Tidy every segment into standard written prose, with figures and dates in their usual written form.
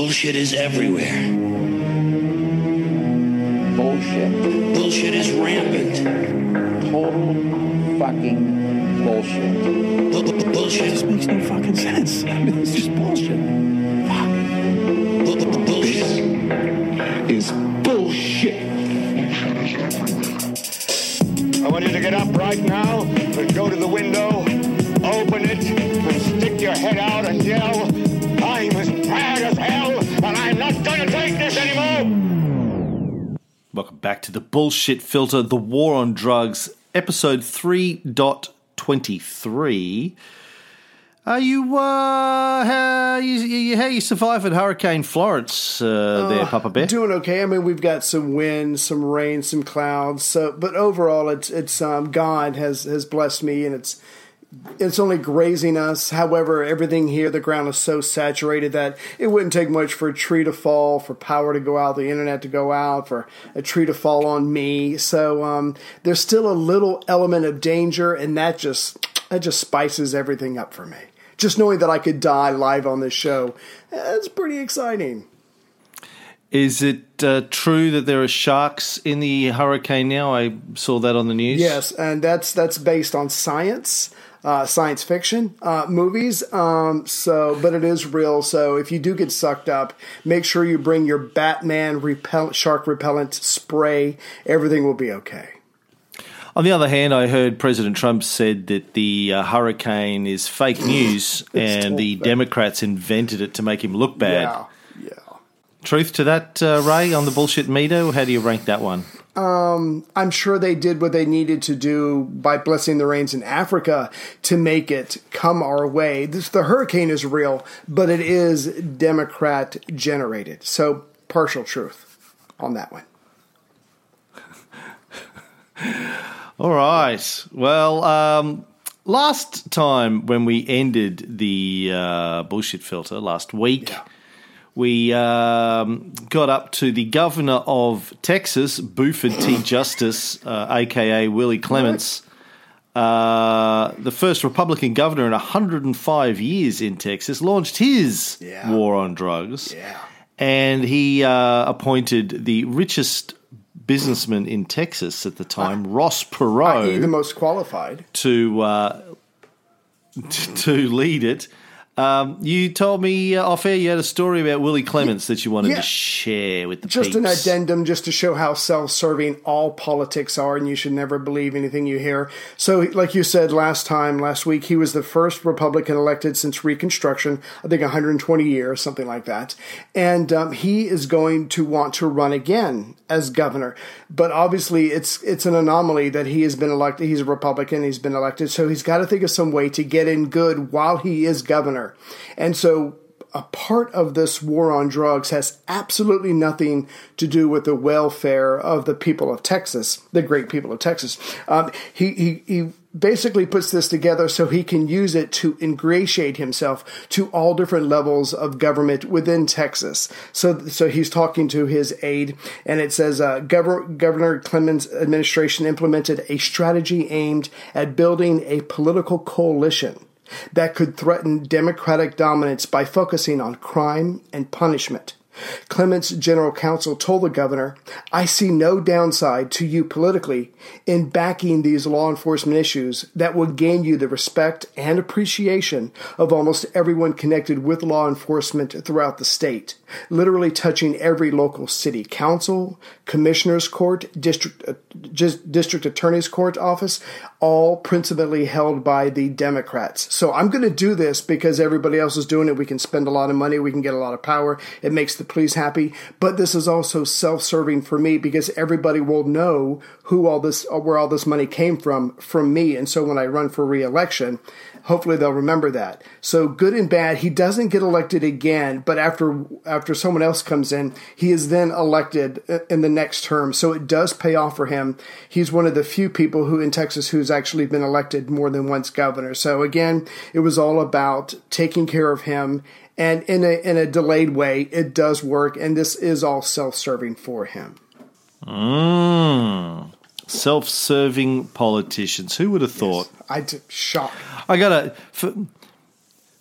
Bullshit is everywhere. Bullshit. Bullshit is rampant. Total fucking bullshit. Bullshit. It just makes no fucking sense. I mean, it's just bullshit. Fuck. Bullshit. This is bullshit. I want you to get up right now and go to the window, open it, and stick your head out and yell, I'm as tired as hell, and I'm not going to take this anymore! Welcome back to The Bullshit Filter, The War on Drugs, episode 3.23. How you surviving Hurricane Florence there, Papa Bear? Doing okay. I mean, we've got some wind, some rain, some clouds. So, but overall, it's God has blessed me, and it's only grazing us. However, everything here, the ground is so saturated that it wouldn't take much for a tree to fall, for power to go out, the internet to go out, for a tree to fall on me. So there's still a little element of danger, and that just spices everything up for me. Just knowing that I could die live on this show, that's pretty exciting. Is it true that there are sharks in the hurricane now? I saw that on the news. Yes, and that's based on science. Science fiction movies, but it is real. So if you do get sucked up, make sure you bring your Batman shark repellent spray. Everything will be okay. On the other hand, I heard President Trump said that the hurricane is fake news and the Democrats invented it to make him look bad. Yeah. Truth to that, Ray, on the bullshit meter? How do you rank that one? I'm sure they did what they needed to do by blessing the rains in Africa to make it come our way. The hurricane is real, but it is Democrat generated. So partial truth on that one. All right. Well, last time when we ended the bullshit filter last week, we got up to the governor of Texas, Buford T. Justice, a.k.a. Willie Clements, the first Republican governor in 105 years in Texas, launched his war on drugs. Yeah. And he appointed the richest businessman in Texas at the time, Ross Perot, i.e. the most qualified, to lead it. You told me off air you had a story about Willie Clements that you wanted to share with the just peeps. An addendum just to show how self-serving all politics are, and you should never believe anything you hear. So like you said last week, he was the first Republican elected since Reconstruction, I think 120 years, something like that. And he is going to want to run again as governor. But obviously it's an anomaly that he has been elected. He's a Republican. He's been elected. So he's got to think of some way to get in good while he is governor. And so a part of this war on drugs has absolutely nothing to do with the welfare of the people of Texas, the great people of Texas. He basically puts this together so he can use it to ingratiate himself to all different levels of government within Texas. So he's talking to his aide, and it says, Governor Clements' administration implemented a strategy aimed at building a political coalition that could threaten Democratic dominance by focusing on crime and punishment. Clements' general counsel told the governor, I see no downside to you politically in backing these law enforcement issues that will gain you the respect and appreciation of almost everyone connected with law enforcement throughout the state, literally touching every local city council, commissioner's court, district attorney's court office, all principally held by the Democrats. So I'm going to do this because everybody else is doing it. We can spend a lot of money. We can get a lot of power. It makes the police happy. But this is also self-serving for me because everybody will know where all this money came from me. And so when I run for re-election, hopefully they'll remember that. So good and bad, he doesn't get elected again, but after someone else comes in, he is then elected in the next term. So it does pay off for him. He's one of the few people who in Texas who's actually been elected more than once governor. So again, it was all about taking care of him, and in a delayed way, it does work, and this is all self-serving for him. Self-serving politicians. Who would have thought? Shocked. I got to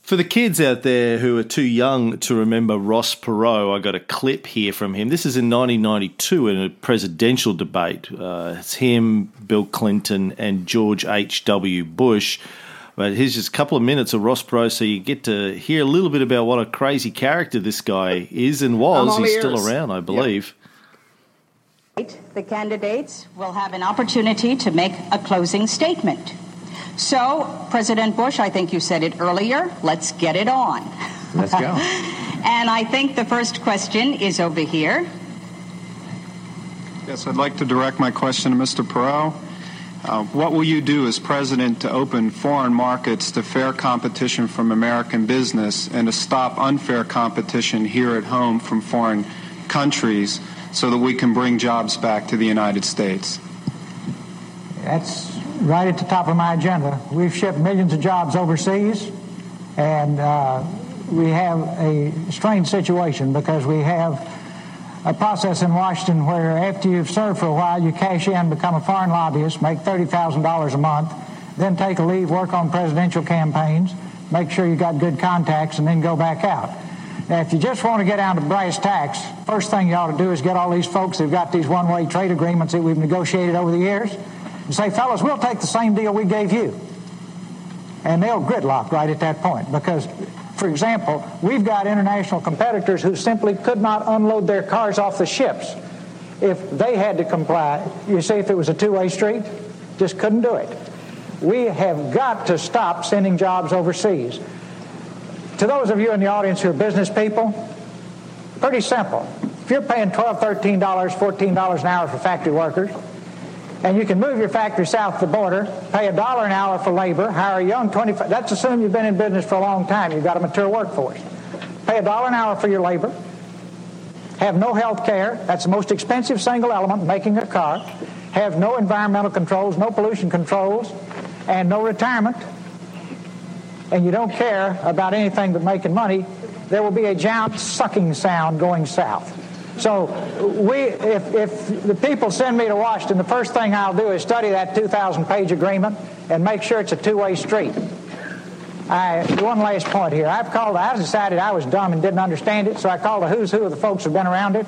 For the kids out there who are too young to remember Ross Perot, I got a clip here from him. This is in 1992 in a presidential debate. It's him, Bill Clinton, and George H.W. Bush. But here's just a couple of minutes of Ross Perot, so you get to hear a little bit about what a crazy character this guy is and was. He's still around, I believe. Yep. The candidates will have an opportunity to make a closing statement. So, President Bush, I think you said it earlier, let's get it on. Let's go. And I think the first question is over here. Yes, I'd like to direct my question to Mr. Perot. What will you do as president to open foreign markets to fair competition from American business and to stop unfair competition here at home from foreign countries so that we can bring jobs back to the United States? That's right at the top of my agenda. We've shipped millions of jobs overseas, and we have a strained situation because we have a process in Washington where after you've served for a while, you cash in, become a foreign lobbyist, make $30,000 a month, then take a leave, work on presidential campaigns, make sure you got good contacts, and then go back out. Now, if you just want to get down to brass tacks, first thing you ought to do is get all these folks who've got these one-way trade agreements that we've negotiated over the years and say, fellas, we'll take the same deal we gave you. And they'll gridlock right at that point because, for example, we've got international competitors who simply could not unload their cars off the ships if they had to comply. You see, if it was a two-way street, just couldn't do it. We have got to stop sending jobs overseas. To those of you in the audience who are business people, pretty simple. If you're paying $12, $13, $14 an hour for factory workers, and you can move your factory south of the border, pay $1 an hour for labor, hire a young 25, that's assume you've been in business for a long time, you've got a mature workforce. Pay $1 an hour for your labor, have no health care, that's the most expensive single element, making a car, have no environmental controls, no pollution controls, and no retirement, and you don't care about anything but making money, there will be a giant sucking sound going south. So if the people send me to Washington, the first thing I'll do is study that 2,000-page agreement and make sure it's a two-way street. One last point here. I decided I was dumb and didn't understand it, so I called a who's who of the folks who've been around it.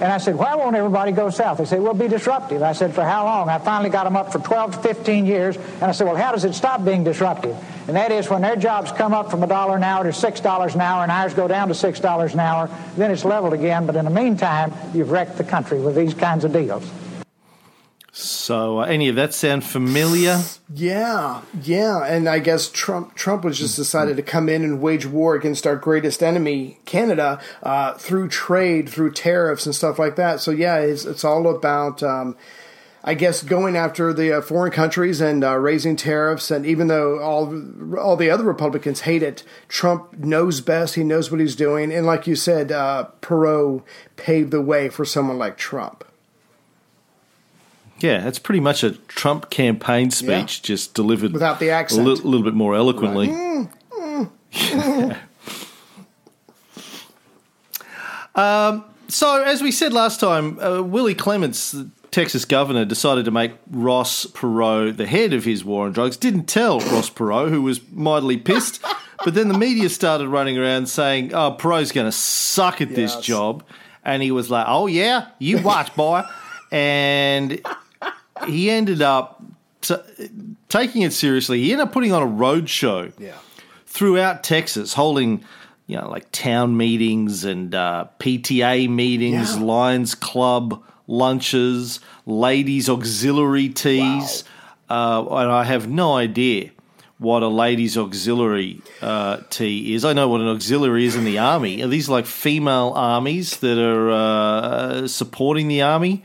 And I said, why won't everybody go south? They said, we'll be disruptive. I said, for how long? I finally got them up for 12 to 15 years. And I said, well, how does it stop being disruptive? And that is when their jobs come up from $1 an hour to $6 an hour and ours go down to $6 an hour, then it's leveled again. But in the meantime, you've wrecked the country with these kinds of deals. So any of that sound familiar? Yeah. And I guess Trump was just decided to come in and wage war against our greatest enemy, Canada, through trade, through tariffs and stuff like that. So, yeah, it's all about, I guess, going after the foreign countries and raising tariffs. And even though all the other Republicans hate it, Trump knows best. He knows what he's doing. And like you said, Perot paved the way for someone like Trump. Yeah, that's pretty much a Trump campaign speech, just delivered without the accent, a little bit more eloquently. Right. So, as we said last time, Willie Clements, the Texas governor, decided to make Ross Perot the head of his war on drugs. Didn't tell Ross Perot, who was mightily pissed. But then the media started running around saying, oh, Perot's going to suck at this job. And he was like, oh, yeah, you watch, boy. And he ended up taking it seriously. He ended up putting on a road show throughout Texas, holding, like town meetings and PTA meetings, Lions Club lunches, ladies' auxiliary teas. Wow. And I have no idea what a ladies' auxiliary tea is. I know what an auxiliary is in the Army. Are these like female armies that are supporting the Army?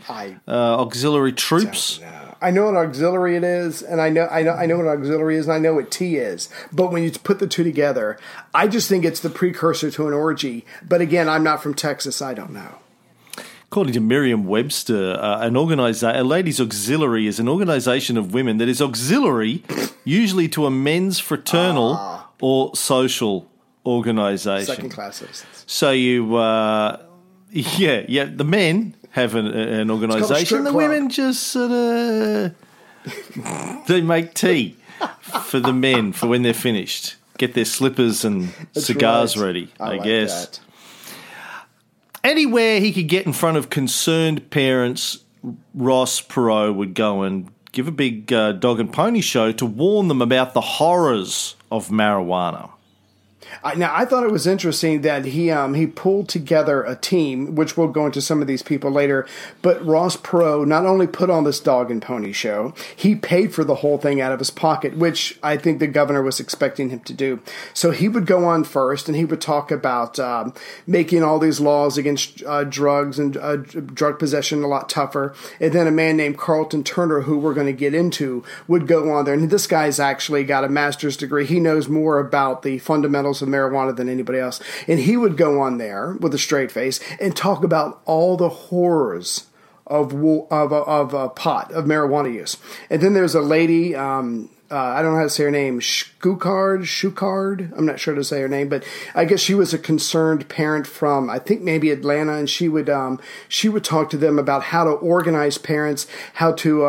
Auxiliary troops? I know what auxiliary it is, and I know what auxiliary is, and I know what tea is. But when you put the two together, I just think it's the precursor to an orgy. But again, I'm not from Texas. I don't know. According to Merriam-Webster, a ladies' auxiliary is an organization of women that is auxiliary, usually to a men's fraternal or social organization. Second-class citizens. So you, the men have an organization. The women just sort of, they make tea for the men for when they're finished. get their slippers and cigars ready, I guess. That. Anywhere he could get in front of concerned parents, Ross Perot would go and give a big dog and pony show to warn them about the horrors of marijuana. Now, I thought it was interesting that he pulled together a team, which we'll go into some of these people later, but Ross Perot not only put on this dog and pony show, he paid for the whole thing out of his pocket, which I think the governor was expecting him to do. So he would go on first, and he would talk about making all these laws against drugs and drug possession a lot tougher. And then a man named Carlton Turner, who we're going to get into, would go on there. And this guy's actually got a master's degree. He knows more about the fundamentals of marijuana than anybody else. And he would go on there with a straight face and talk about all the horrors of pot, of marijuana use. And then there's a lady, I don't know how to say her name, Shukard. I'm not sure to say her name, but I guess she was a concerned parent from, I think, maybe Atlanta, and she would talk to them about how to organize parents, how to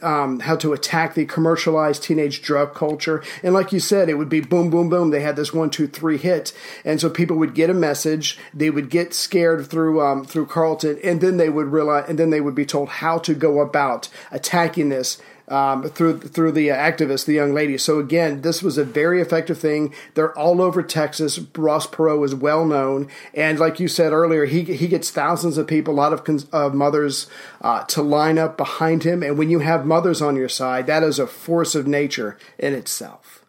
how to attack the commercialized teenage drug culture. And like you said, it would be boom, boom, boom. They had this 1, 2, 3 hit, and so people would get a message. They would get scared through Carlton, and then they would realize, and then they would be told how to go about attacking this. Through the activist, the young lady. So again, this was a very effective thing. They're all over Texas. Ross Perot is well known, and like you said earlier, he gets thousands of people, a lot of mothers to line up behind him. And when you have mothers on your side, that is a force of nature in itself.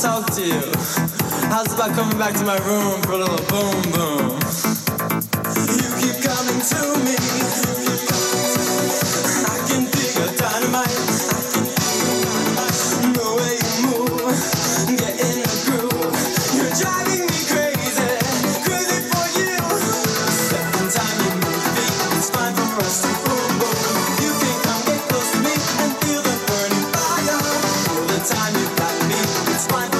Talk to you. How's about coming back to my room for a little boom boom? You keep coming to me. I can dig a dynamite. No way you move. Get in the groove. You're driving me crazy. Crazy for you. Second time you move feet. It's fine for us to boom boom. You can come get close to me and feel the burning fire. All the time you got me. It's fine.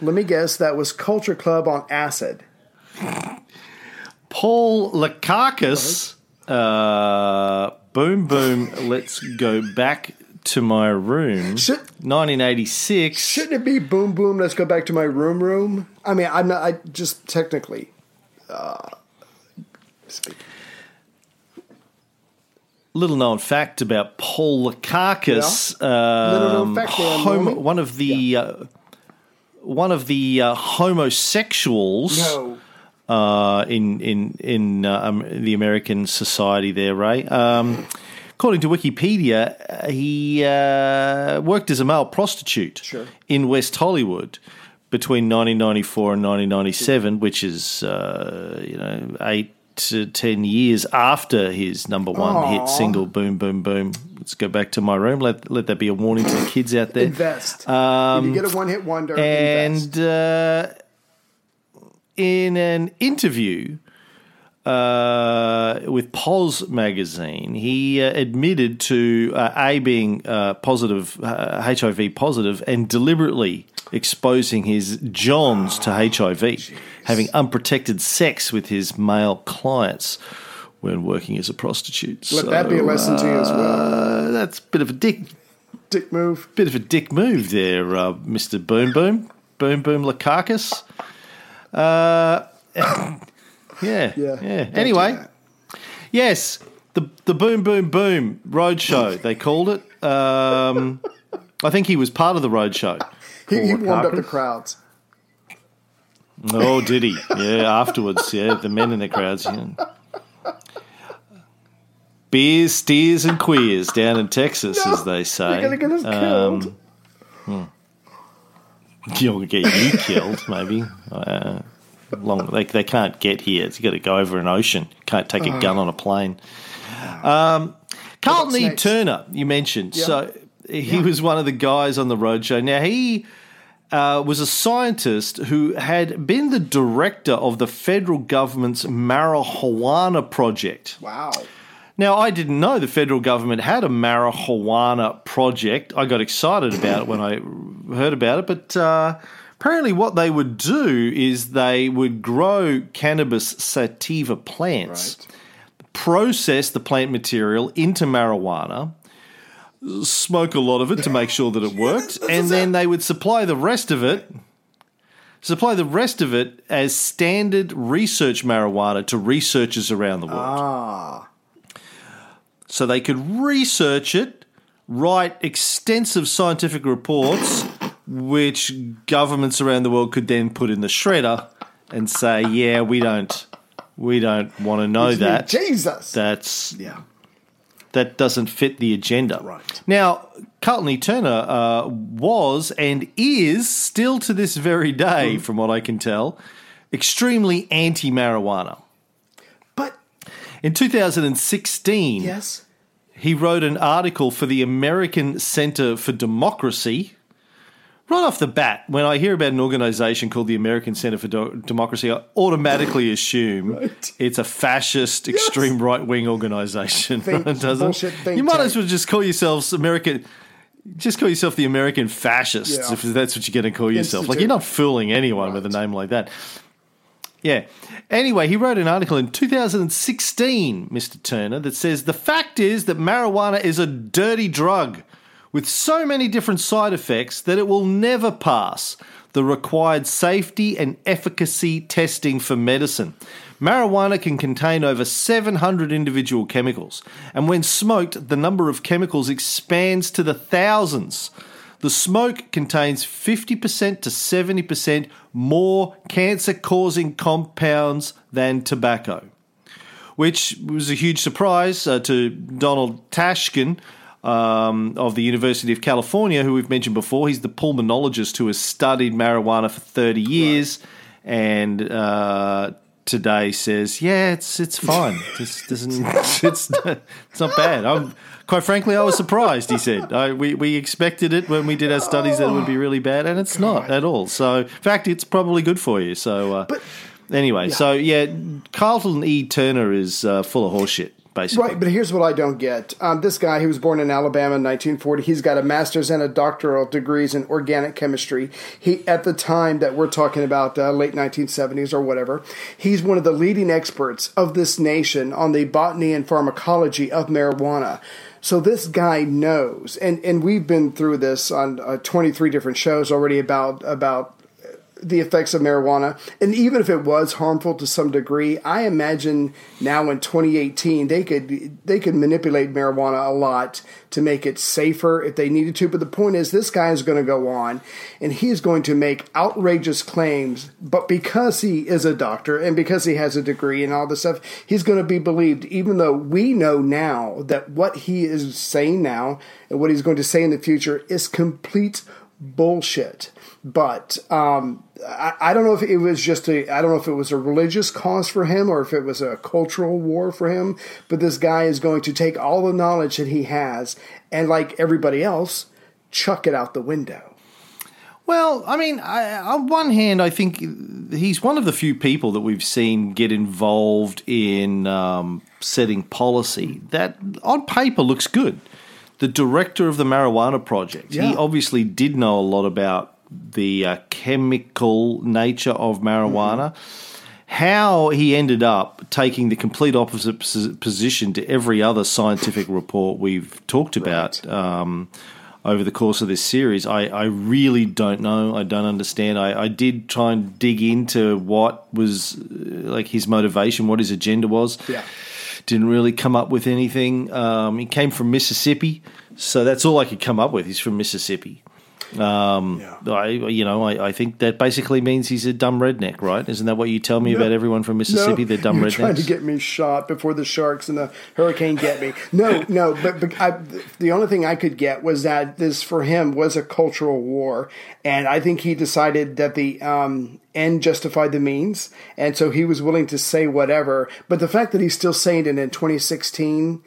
Let me guess. That was Culture Club on acid. Paul Lekakis. Boom, boom. Let's go back to my room. 1986. Shouldn't it be boom, boom? Let's go back to my room. I mean, I'm not. I just technically. Little known fact about Paul Lekakis. Yeah. Little known fact. One of the homosexuals in the American society there, Ray. According to Wikipedia, he worked as a male prostitute in West Hollywood between 1994 and 1997, which is 8 to 10 years after his number one hit single, Boom, Boom, Boom. Let's go back to my room. Let that be a warning to the kids out there. Invest. When you get a one-hit wonder, invest. And in an interview with Poz magazine, he admitted to being positive, HIV positive, and deliberately exposing his johns to HIV, having unprotected sex with his male clients when working as a prostitute. Let that be a lesson to you as well. That's a bit of a dick move. Bit of a dick move there, Mr. Boom Boom. Boom Boom Lekakis. Yeah. Anyway, yes, the Boom Boom Boom Roadshow, they called it. I think he was part of the roadshow. He warmed up the crowds. Oh, did he? Yeah, afterwards. Yeah, the men in the crowds. Yeah. Beers, steers, and queers down in Texas, as they say. You're going to get us killed. You'll get you killed, maybe. They can't get here. It's got to go over an ocean. Can't take a gun on a plane. Carlton E. Turner, you mentioned. Yeah. So he was one of the guys on the roadshow. Now, he was a scientist who had been the director of the federal government's marijuana project. Wow. Now, I didn't know the federal government had a marijuana project. I got excited about it when I heard about it, but apparently what they would do is they would grow cannabis sativa plants, process the plant material into marijuana, smoke a lot of it to make sure that it worked, and then they would supply the rest of it as standard research marijuana to researchers around the world. Ah. So they could research it, write extensive scientific reports, which governments around the world could then put in the shredder and say, "Yeah, we don't want to know that. Jesus, that doesn't fit the agenda." Right now, Carlton E. Turner was and is still to this very day, from what I can tell, extremely anti-marijuana. In 2016, he wrote an article for the American Center for Democracy. Right off the bat, when I hear about an organization called the American Center for Democracy, I automatically assume it's a fascist, extreme right-wing organization. You might as well just call yourselves American. Just call yourself the American Fascists if that's what you're going to call yourself. Like, you're not fooling anyone with a name like that. Yeah. Anyway, he wrote an article in 2016, Mr. Turner, that says, "The fact is that marijuana is a dirty drug with so many different side effects that it will never pass the required safety and efficacy testing for medicine. Marijuana can contain over 700 individual chemicals, and when smoked, the number of chemicals expands to the thousands. The smoke contains 50% to 70% more cancer-causing compounds than tobacco," which was a huge surprise to Donald Tashkin of the University of California, who we've mentioned before. He's the pulmonologist who has studied marijuana for 30 years and today says, it's fine. It's not bad. Quite frankly, I was surprised, he said. We expected it when we did our studies that it would be really bad, and it's not at all. So, in fact, it's probably good for you. So, Carlton E. Turner is full of horseshit, basically. Right, but here's what I don't get. This guy, he was born in Alabama in 1940. He's got a master's and a doctoral degrees in organic chemistry. He, at the time that we're talking about, late 1970s or whatever, he's one of the leading experts of this nation on the botany and pharmacology of marijuana. So this guy knows, and we've been through this on 23 different shows already about the effects of marijuana. And even if it was harmful to some degree, I imagine now in 2018 they could manipulate marijuana a lot to make it safer if they needed to. But the point is, this guy is going to go on and he is going to make outrageous claims. But because he is a doctor and because he has a degree and all this stuff, he's going to be believed, even though we know now that what he is saying now and what he's going to say in the future is complete bullshit. But I don't know if it was a religious cause for him or if it was a cultural war for him. But this guy is going to take all the knowledge that he has and, like everybody else, chuck it out the window. Well, I mean, on one hand, I think he's one of the few people that we've seen get involved in setting policy that, on paper, looks good. The director of the marijuana project, he obviously did know a lot about the chemical nature of marijuana. How he ended up taking the complete opposite position to every other scientific report we've talked about over the course of this series, I really don't know. I don't understand. I did try and dig into what was his motivation, what his agenda was. Yeah. Didn't really come up with anything. He came from Mississippi, so that's all I could come up with. He's from Mississippi. I think that basically means he's a dumb redneck, right? Isn't that what you tell me about everyone from Mississippi? No, they're dumb rednecks. Trying to get me shot before the sharks and the hurricane get me. No. But the only thing I could get was that this for him was a cultural war, and I think he decided that the end justified the means, and so he was willing to say whatever. But the fact that he's still saying it in 2016.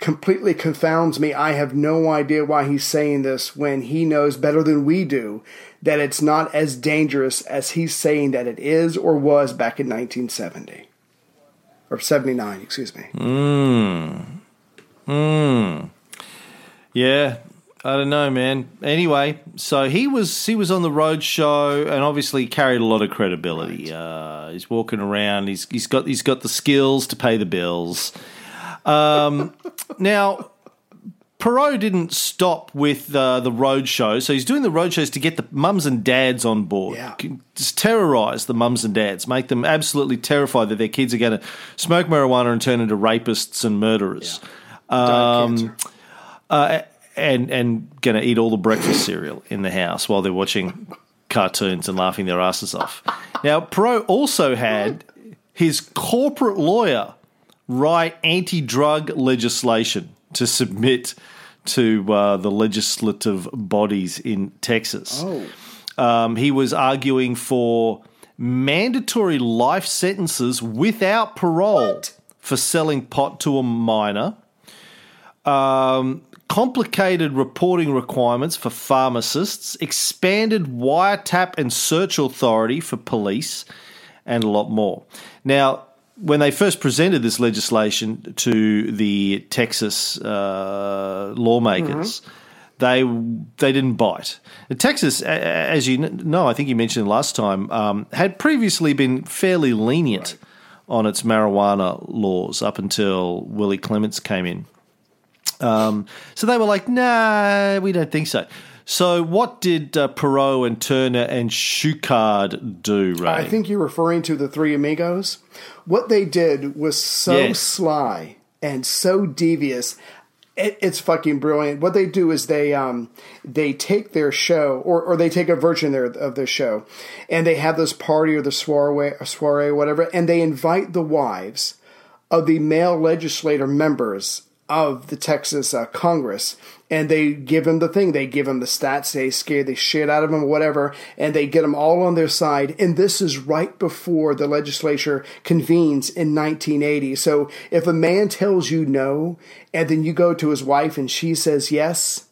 Completely confounds me. I have no idea why he's saying this when he knows better than we do that it's not as dangerous as he's saying that it is or was back in 1970 or 79, excuse me. Yeah, I don't know, man. Anyway, so he was on the road show and obviously carried a lot of credibility. Right. He's walking around. He's got the skills to pay the bills. Now, Perot didn't stop with the road shows, so he's doing the road shows to get the mums and dads on board. Yeah. Just terrorise the mums and dads, make them absolutely terrified that their kids are going to smoke marijuana and turn into rapists and murderers, and going to eat all the breakfast cereal in the house while they're watching cartoons and laughing their asses off. Now, Perot also had his corporate lawyer write anti-drug legislation to submit to the legislative bodies in Texas. Oh. He was arguing for mandatory life sentences without parole for selling pot to a minor, complicated reporting requirements for pharmacists, expanded wiretap and search authority for police, and a lot more. Now, when they first presented this legislation to the Texas lawmakers, they didn't bite. Texas, as you know, I think you mentioned last time, had previously been fairly lenient on its marijuana laws up until Willie Clements came in. So they were like, nah, we don't think so. So what did Perot and Turner and Shukard do, Ray? I think you're referring to the Three Amigos. What they did was so sly and so devious. It's fucking brilliant. What they do is they take their show, or they take a version of their show, and they have this party or the soiree or whatever, and they invite the wives of the male legislator members of the Texas Congress, and they give him the thing. They give him the stats. They scare the shit out of him, whatever, and they get him all on their side. And this is right before the legislature convenes in 1980. So if a man tells you no, and then you go to his wife and she says yes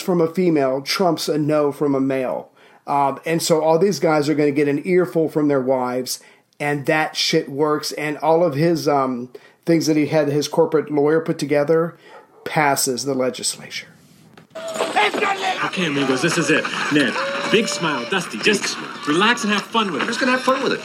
from a female trumps a no from a male. And so all these guys are going to get an earful from their wives, and that shit works. And all of his things that he had his corporate lawyer put together passes the legislature. Okay, amigos, this is it. Ned, big smile, Dusty. Just relax and have fun with it. I'm just going to have fun with it.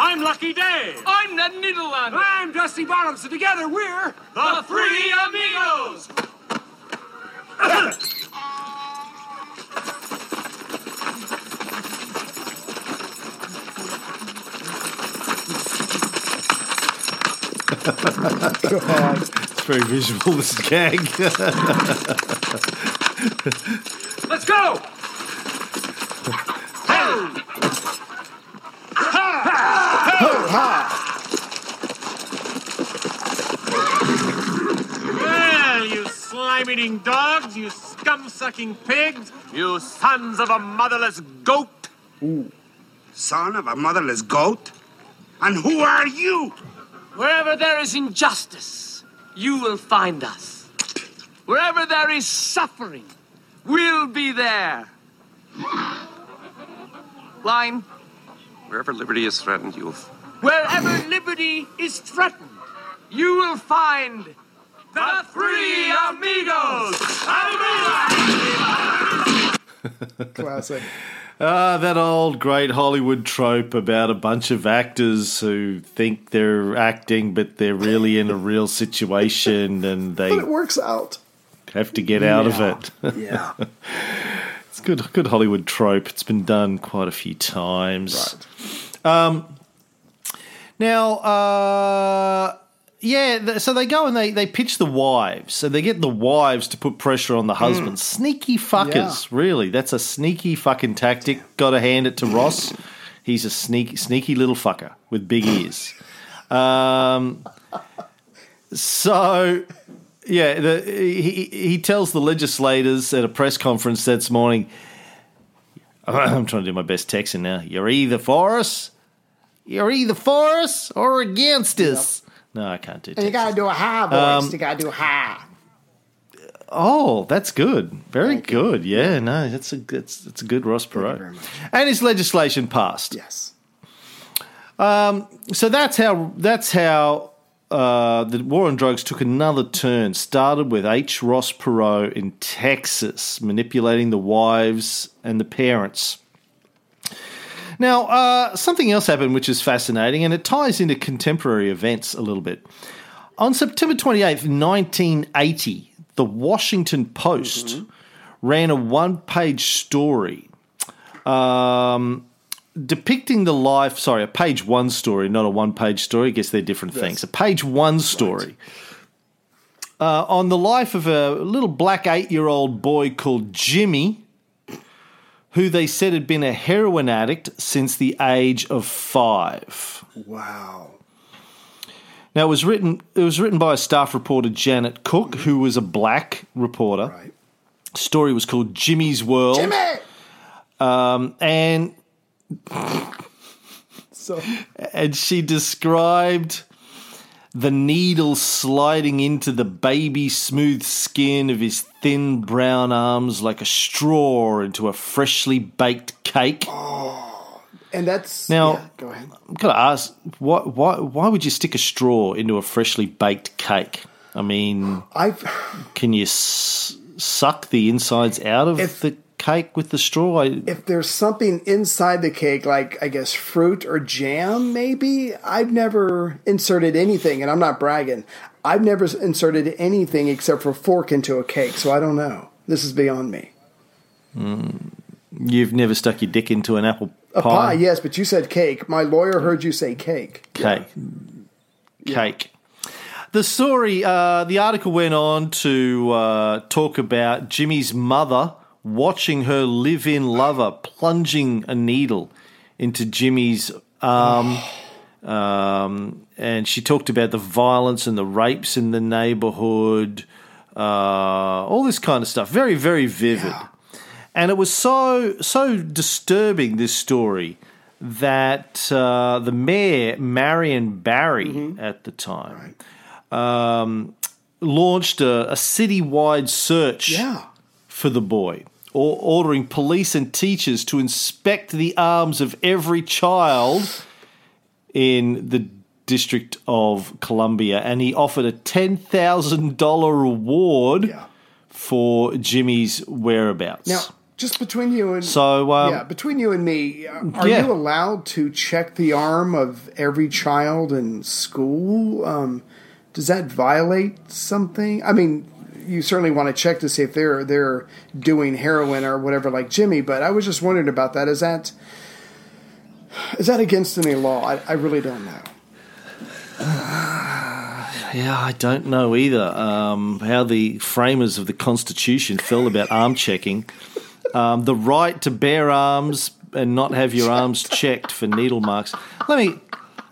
I'm Lucky Dave. I'm Ned Needleland. I'm Dusty Bottoms, and together we're the Three Amigos. It's very visual, this gag. Let's go! Slime-eating dogs, you scum-sucking pigs, you sons of a motherless goat. Ooh. Son of a motherless goat? And who are you? Wherever there is injustice, you will find us. Wherever there is suffering, we'll be there. Line. Wherever liberty is threatened, you'll... Wherever liberty is threatened, you will find... The Three Amigos! Classic. That old great Hollywood trope about a bunch of actors who think they're acting, but they're really in a real situation, and they... But it works out. Have to get out of it. Yeah. It's good Hollywood trope. It's been done quite a few times. Right. So they go and they pitch the wives. So they get the wives to put pressure on the husbands. Sneaky fuckers, really. That's a sneaky fucking tactic. Got to hand it to Ross. He's a sneaky little fucker with big ears. He tells the legislators at a press conference this morning, I'm trying to do my best Texan now, you're either for us or against us. No, I can't do Texas. You got to do a high voice. You got to do high. Oh, that's good. Very good. Yeah, no, that's a good Ross Perot. And his legislation passed. Yes. So that's how the War on Drugs took another turn. Started with H. Ross Perot in Texas, manipulating the wives and the parents. Now, something else happened which is fascinating, and it ties into contemporary events a little bit. On September 28th, 1980, the Washington Post ran a one-page story depicting the life... Sorry, a page one story, not a one-page story. I guess they're different things. A page one story on the life of a little black 8-year-old boy called Jimmy, who they said had been a heroin addict since the age of 5. Wow. Now, it was written by a staff reporter, Janet Cooke, who was a black reporter. Right. The story was called Jimmy's World. Jimmy! And she described the needle sliding into the baby smooth skin of his thin brown arms like a straw into a freshly baked cake. Oh, and that's... Now, go ahead. I'm going to ask, why would you stick a straw into a freshly baked cake? I mean, can you suck the insides out of the cake with the straw? If there's something inside the cake, like I guess fruit or jam, maybe. I've never inserted anything, and I'm not bragging. I've never inserted anything except for a fork into a cake, so I don't know. This is beyond me. You've never stuck your dick into an apple pie? A pie, yes, but you said cake. My lawyer heard you say cake. Cake. The story, the article went on to talk about Jimmy's mother watching her live-in lover plunging a needle into Jimmy's arm. And she talked about the violence and the rapes in the neighborhood, all this kind of stuff. Very, very vivid. Yeah. And it was so disturbing, this story, that the mayor, Marion Barry, at the time, launched a citywide search for the boy, ordering police and teachers to inspect the arms of every child in the District of Columbia, and he offered a $10,000 reward for Jimmy's whereabouts. Now, just between you and between you and me, are you allowed to check the arm of every child in school? Does that violate something? I mean, you certainly want to check to see if they're doing heroin or whatever, like Jimmy. But I was just wondering about that. Is that against any law? I really don't know. I don't know either how the framers of the Constitution felt about arm checking. The right to bear arms and not have your arms checked for needle marks. Let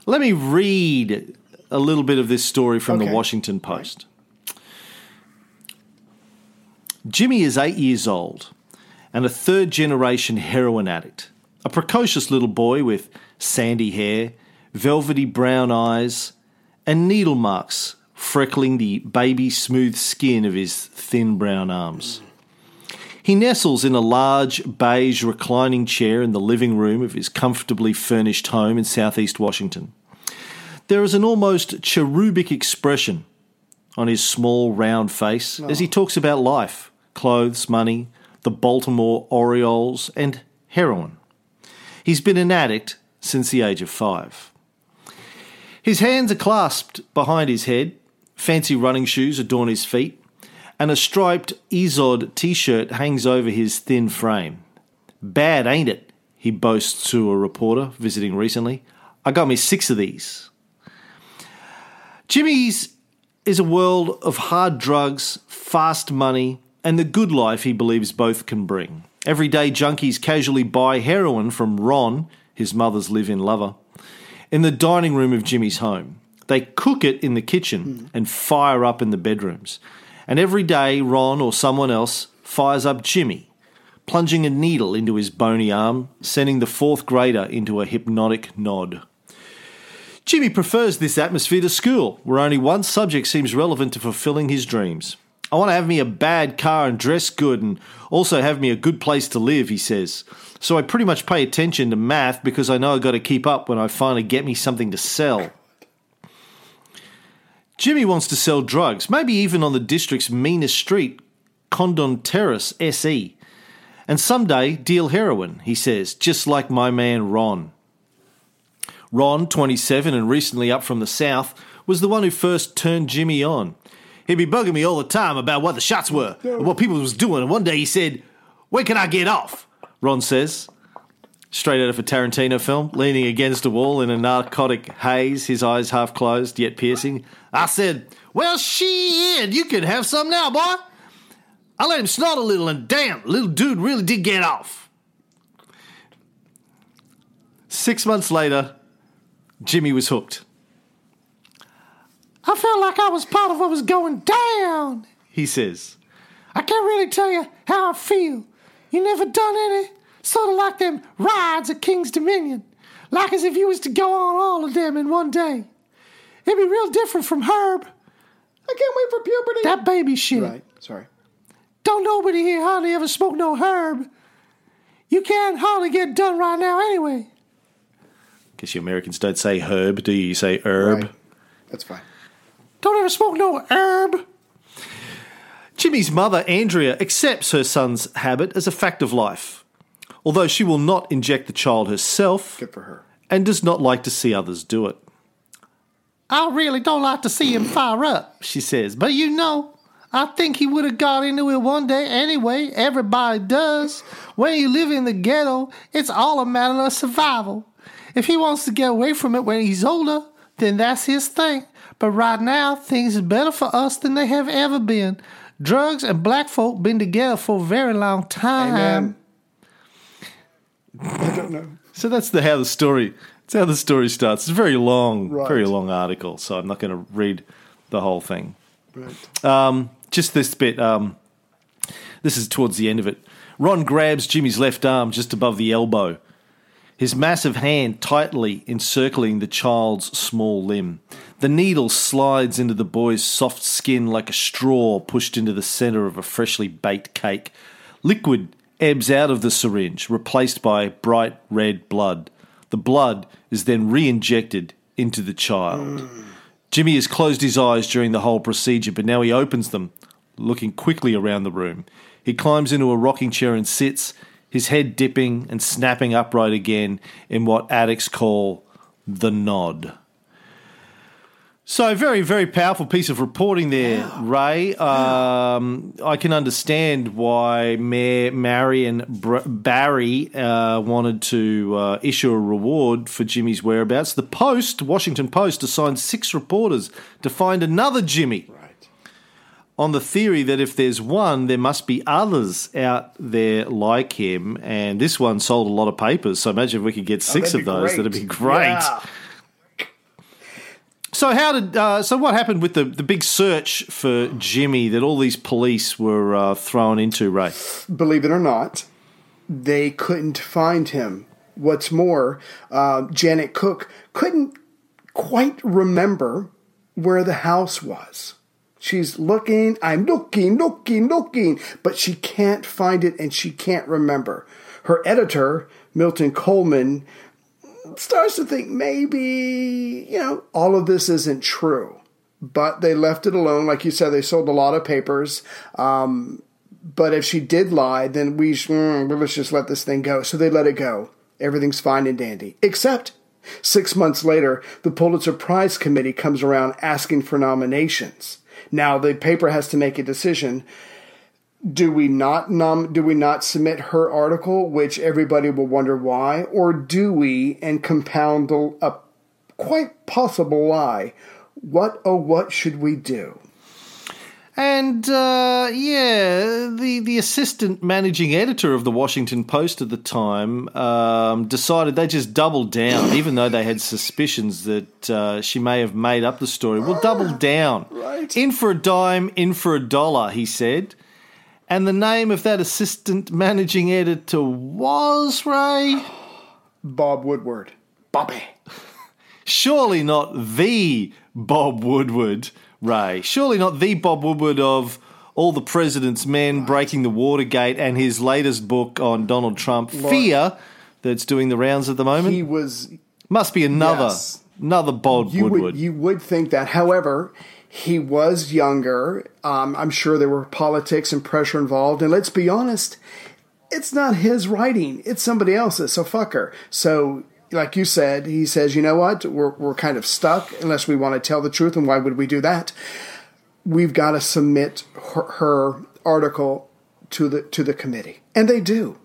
me read a little bit of this story from the Washington Post. Jimmy is 8 years old and a third-generation heroin addict, a precocious little boy with sandy hair, velvety brown eyes, and needle marks freckling the baby smooth skin of his thin brown arms. He nestles in a large beige reclining chair in the living room of his comfortably furnished home in southeast Washington. There is an almost cherubic expression on his small round face as he talks about life, clothes, money, the Baltimore Orioles, and heroin. He's been an addict since the age of 5. His hands are clasped behind his head, fancy running shoes adorn his feet, and a striped Izod T-shirt hangs over his thin frame. "Bad, ain't it?" he boasts to a reporter visiting recently. "I got me 6 of these." Jimmy's is a world of hard drugs, fast money, and the good life he believes both can bring. Everyday junkies casually buy heroin from Ron, his mother's live-in lover, in the dining room of Jimmy's home. They cook it in the kitchen and fire up in the bedrooms. And every day Ron or someone else fires up Jimmy, plunging a needle into his bony arm, sending the 4th grader into a hypnotic nod. Jimmy prefers this atmosphere to school, where only one subject seems relevant to fulfilling his dreams. "I want to have me a bad car and dress good and also have me a good place to live," he says. "So I pretty much pay attention to math because I know I've got to keep up when I finally get me something to sell." Jimmy wants to sell drugs, maybe even on the district's meanest street, Condon Terrace, SE. "And someday deal heroin," he says, "just like my man Ron." Ron, 27 and recently up from the South, was the one who first turned Jimmy on. "He'd be bugging me all the time about what the shots were and what people was doing, and one day he said, 'When can I get off?'" Ron says, straight out of a Tarantino film, leaning against a wall in a narcotic haze, his eyes half closed, yet piercing. "I said, 'Well, shit, you can have some now, boy.' I let him snort a little, and damn, little dude really did get off." 6 months later, Jimmy was hooked. "I felt like I was part of what was going down," he says. "I can't really tell you how I feel. You never done any? Sort of like them rides at King's Dominion. Like as if you was to go on all of them in one day. It'd be real different from Herb. I can't wait for puberty. That baby shit." Right, sorry. "Don't nobody here hardly ever smoke no Herb. You can't hardly get done right now anyway." Guess you Americans don't say Herb, do you? You say Herb. Right. That's fine. "Don't ever smoke no herb." Jimmy's mother, Andrea, accepts her son's habit as a fact of life, although she will not inject the child herself. Good for her. And does not like to see others do it. "I really don't like to see him fire up," she says, "but you know, I think he would have got into it one day anyway. Everybody does. When you live in the ghetto, it's all a matter of survival. If he wants to get away from it when he's older, then that's his thing. But right now, things are better for us than they have ever been. Drugs and black folk been together for a very long time." Amen. I don't know. So that's how the story starts. It's a very long, very long article, so I'm not going to read the whole thing. Right. Just this bit. This is towards the end of it. "Ron grabs Jimmy's left arm just above the elbow, his massive hand tightly encircling the child's small limb. The needle slides into the boy's soft skin like a straw pushed into the center of a freshly baked cake. Liquid ebbs out of the syringe, replaced by bright red blood. The blood is then re-injected into the child." Jimmy has closed his eyes during the whole procedure, but now he opens them, looking quickly around the room. He climbs into a rocking chair and sits, his head dipping and snapping upright again in what addicts call the nod. So very, very powerful piece of reporting there, Ray. I can understand why Mayor Marion Barry wanted to issue a reward for Jimmy's whereabouts. The Washington Post, assigned 6 reporters to find another Jimmy. On the theory that if there's one, there must be others out there like him. And this one sold a lot of papers, so imagine if we could get 6 of those. That'd be great. Yeah. So what happened with the big search for Jimmy that all these police were thrown into, Ray? Believe it or not, they couldn't find him. What's more, Janet Cooke couldn't quite remember where the house was. She's looking, I'm looking, but she can't find it and she can't remember. Her editor, Milton Coleman, starts to think maybe, all of this isn't true. But they left it alone. Like you said, they sold a lot of papers. But if she did lie, then let's just let this thing go. So they let it go. Everything's fine and dandy. Except 6 months later, the Pulitzer Prize Committee comes around asking for nominations. Now the paper has to make a decision. Do we not submit her article, which everybody will wonder why, or do we and compound a quite possible lie? What should we do? And, the assistant managing editor of the Washington Post at the time decided they just doubled down, even though they had suspicions that she may have made up the story. We'll double down. Right. In for a dime, in for a dollar, he said. And the name of that assistant managing editor was, Ray? Bob Woodward. Bobby. Surely not the Bob Woodward, Ray. Surely not the Bob Woodward of All the President's Men, Breaking the Watergate, and his latest book on Donald Trump, Fear, that's doing the rounds at the moment. He was... Must be another Bob Woodward. You would think that. However, he was younger. I'm sure there were politics and pressure involved. And let's be honest, it's not his writing. It's somebody else's, so fuck her. So... Like you said, he says, you know what, we're kind of stuck unless we want to tell the truth, and why would we do that? We've got to submit her article to the committee. And they do.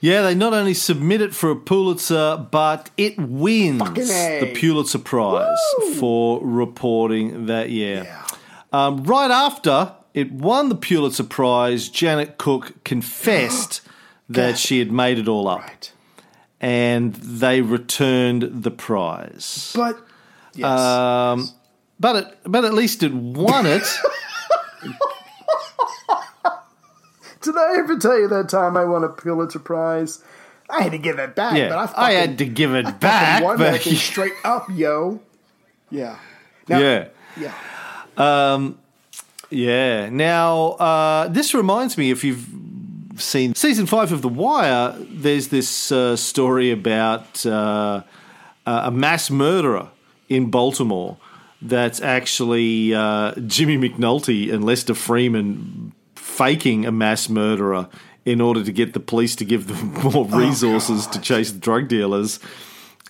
Yeah, they not only submit it for a Pulitzer, but it wins the Pulitzer Prize for reporting that year. Yeah. Right after it won the Pulitzer Prize, Janet Cooke confessed that she had made it all up. Right. And they returned the prize. But yes. But at least it won it. Did I ever tell you that time I won a Pulitzer Prize? I had to give it back. Yeah, but I had to give it back. Won that thing straight up, yo. Yeah. Now, yeah. Yeah. Now, this reminds me, if you've seen season 5 of The Wire, there's this story about a mass murderer in Baltimore that's actually Jimmy McNulty and Lester Freeman faking a mass murderer in order to get the police to give them more resources to chase the drug dealers.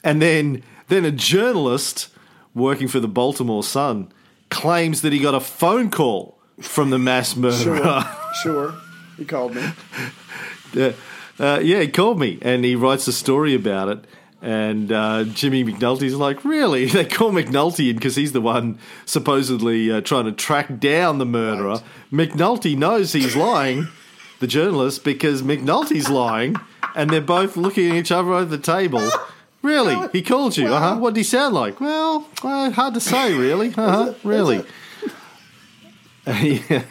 And then a journalist working for the Baltimore Sun claims that he got a phone call from the mass murderer. Sure. He called me. He called me, and he writes a story about it. And Jimmy McNulty's like, really? They call McNulty in because he's the one supposedly trying to track down the murderer. Right. McNulty knows he's lying, the journalist, because McNulty's lying, and they're both looking at each other over the table. Really? He called you? Uh-huh. What did he sound like? Well, hard to say, really. Uh-huh, really. Yeah.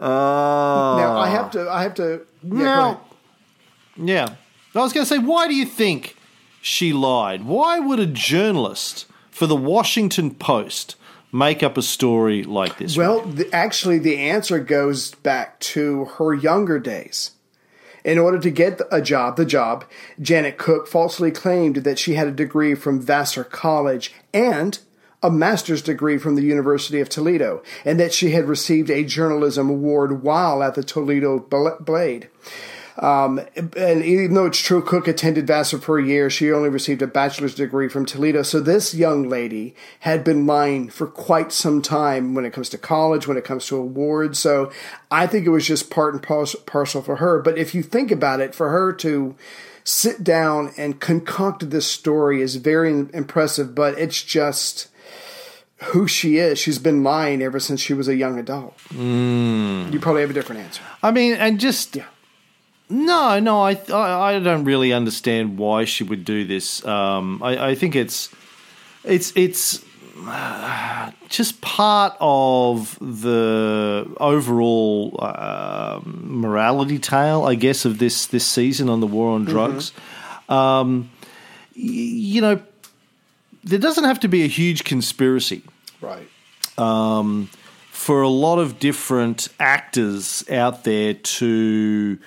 Now I have to. Yeah. Now, yeah. I was going to say, why do you think she lied? Why would a journalist for the Washington Post make up a story like this? Well, actually, the answer goes back to her younger days. In order to get the job, Janet Cooke falsely claimed that she had a degree from Vassar College and a master's degree from the University of Toledo, and that she had received a journalism award while at the Toledo Blade. And even though it's true, Cook attended Vassar for a year, she only received a bachelor's degree from Toledo. So this young lady had been lying for quite some time when it comes to college, when it comes to awards. So I think it was just part and parcel for her. But if you think about it, for her to sit down and concoct this story is very impressive, but it's just... who she is. She's been lying ever since she was a young adult. You probably have a different answer. I mean, and just... Yeah. No, I don't really understand why she would do this. I think it's just part of the overall morality tale, I guess, of this season on the War on Drugs. Mm-hmm. You know, there doesn't have to be a huge conspiracy. Right. For a lot of different actors out there to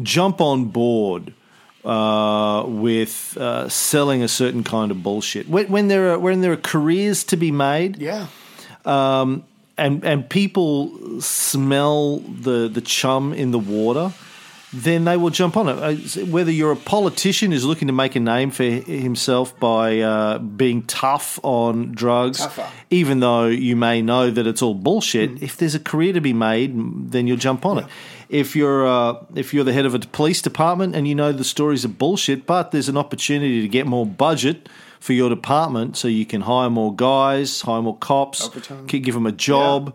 jump on board with selling a certain kind of bullshit. When there are careers to be made, and people smell the chum in the water, then they will jump on it. Whether you're a politician who's looking to make a name for himself by being tough on drugs, even though you may know that it's all bullshit, if there's a career to be made, then you'll jump on it. If you're the head of a police department and you know the stories are bullshit, but there's an opportunity to get more budget for your department so you can hire more guys, hire more cops, give them a job. Yeah.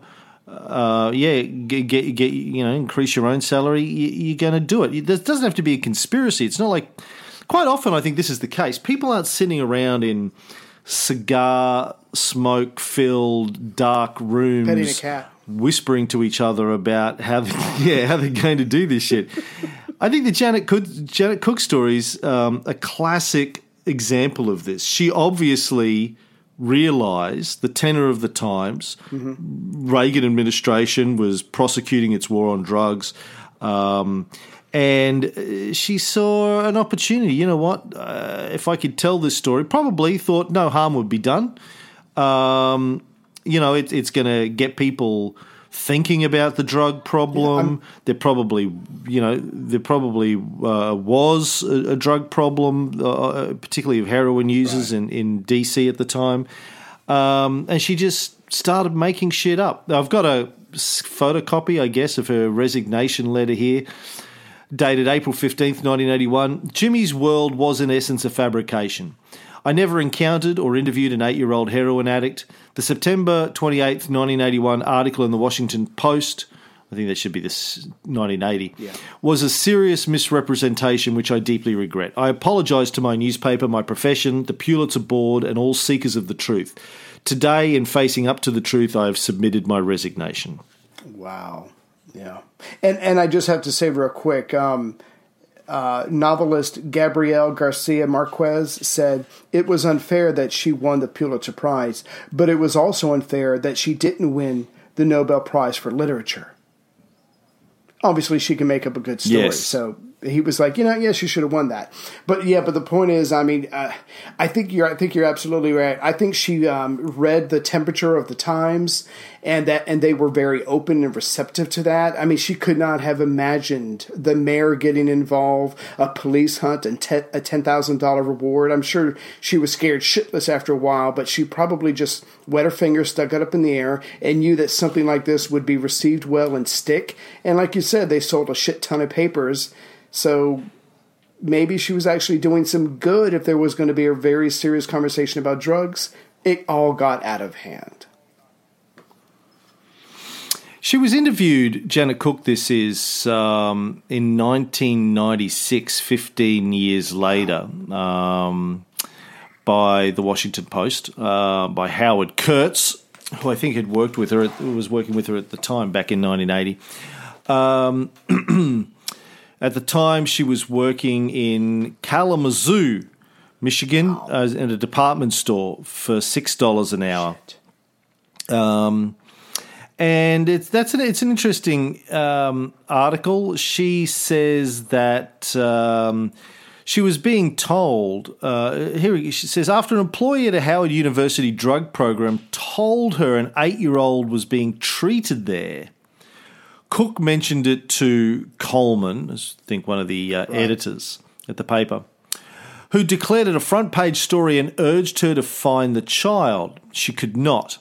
Get you know, increase your own salary, you're going to do it. It doesn't have to be a conspiracy. It's not like – quite often I think this is the case. People aren't sitting around in cigar, smoke-filled, dark rooms petting a cat, whispering to each other about how they're going to do this shit. I think the Janet Cooke story is a classic example of this. She obviously – realised the tenor of the times. Reagan administration was prosecuting its war on drugs, and she saw an opportunity. You know what? If I could tell this story, probably thought no harm would be done. You know, it's going to get people thinking about the drug problem. Yeah, there probably was a drug problem, particularly of heroin users in D.C. at the time. And she just started making shit up. I've got a photocopy, I guess, of her resignation letter here, dated April 15th, 1981. Jimmy's world was in essence a fabrication. I never encountered or interviewed an 8-year-old heroin addict. The September 28th, 1981 article in the Washington Post, I think that should be this 1980, was a serious misrepresentation which I deeply regret. I apologise to my newspaper, my profession, the Pulitzer Board and all seekers of the truth. Today, in facing up to the truth, I have submitted my resignation. Wow. Yeah. And I just have to say real quick, novelist Gabriel Garcia Marquez said it was unfair that she won the Pulitzer Prize, but it was also unfair that she didn't win the Nobel Prize for Literature. Obviously, she can make up a good story. Yes. So he was like, you know, yeah, she should have won that. But yeah, but the point is, I mean, I think you're absolutely right. I think she read the temperature of the times, and they were very open and receptive to that. I mean, she could not have imagined the mayor getting involved, a police hunt, and a $10,000 reward. I'm sure she was scared shitless after a while, but she probably just wet her finger, stuck it up in the air, and knew that something like this would be received well and stick. And like you said, they sold a shit ton of papers. So maybe she was actually doing some good if there was going to be a very serious conversation about drugs. It all got out of hand. She was interviewed, Janet Cooke, this is in 1996, 15 years later, by the Washington Post, by Howard Kurtz, who I think had worked with her, was working with her at the time back in 1980. At the time, she was working in Kalamazoo, Michigan, in a department store for $6 an hour. And it's an interesting article. She says that she was being told, she says, after an employee at a Howard University drug program told her an 8-year-old was being treated there, Cook mentioned it to Coleman, I think one of the editors at the paper, who declared it a front-page story and urged her to find the child. She could not.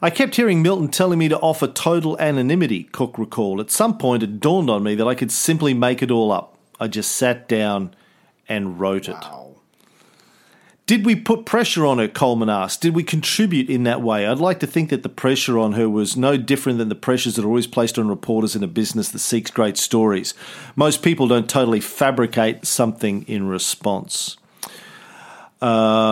I kept hearing Milton telling me to offer total anonymity, Cook recalled. At some point, it dawned on me that I could simply make it all up. I just sat down and wrote it. Wow. Did we put pressure on her, Coleman asked? Did we contribute in that way? I'd like to think that the pressure on her was no different than the pressures that are always placed on reporters in a business that seeks great stories. Most people don't totally fabricate something in response. After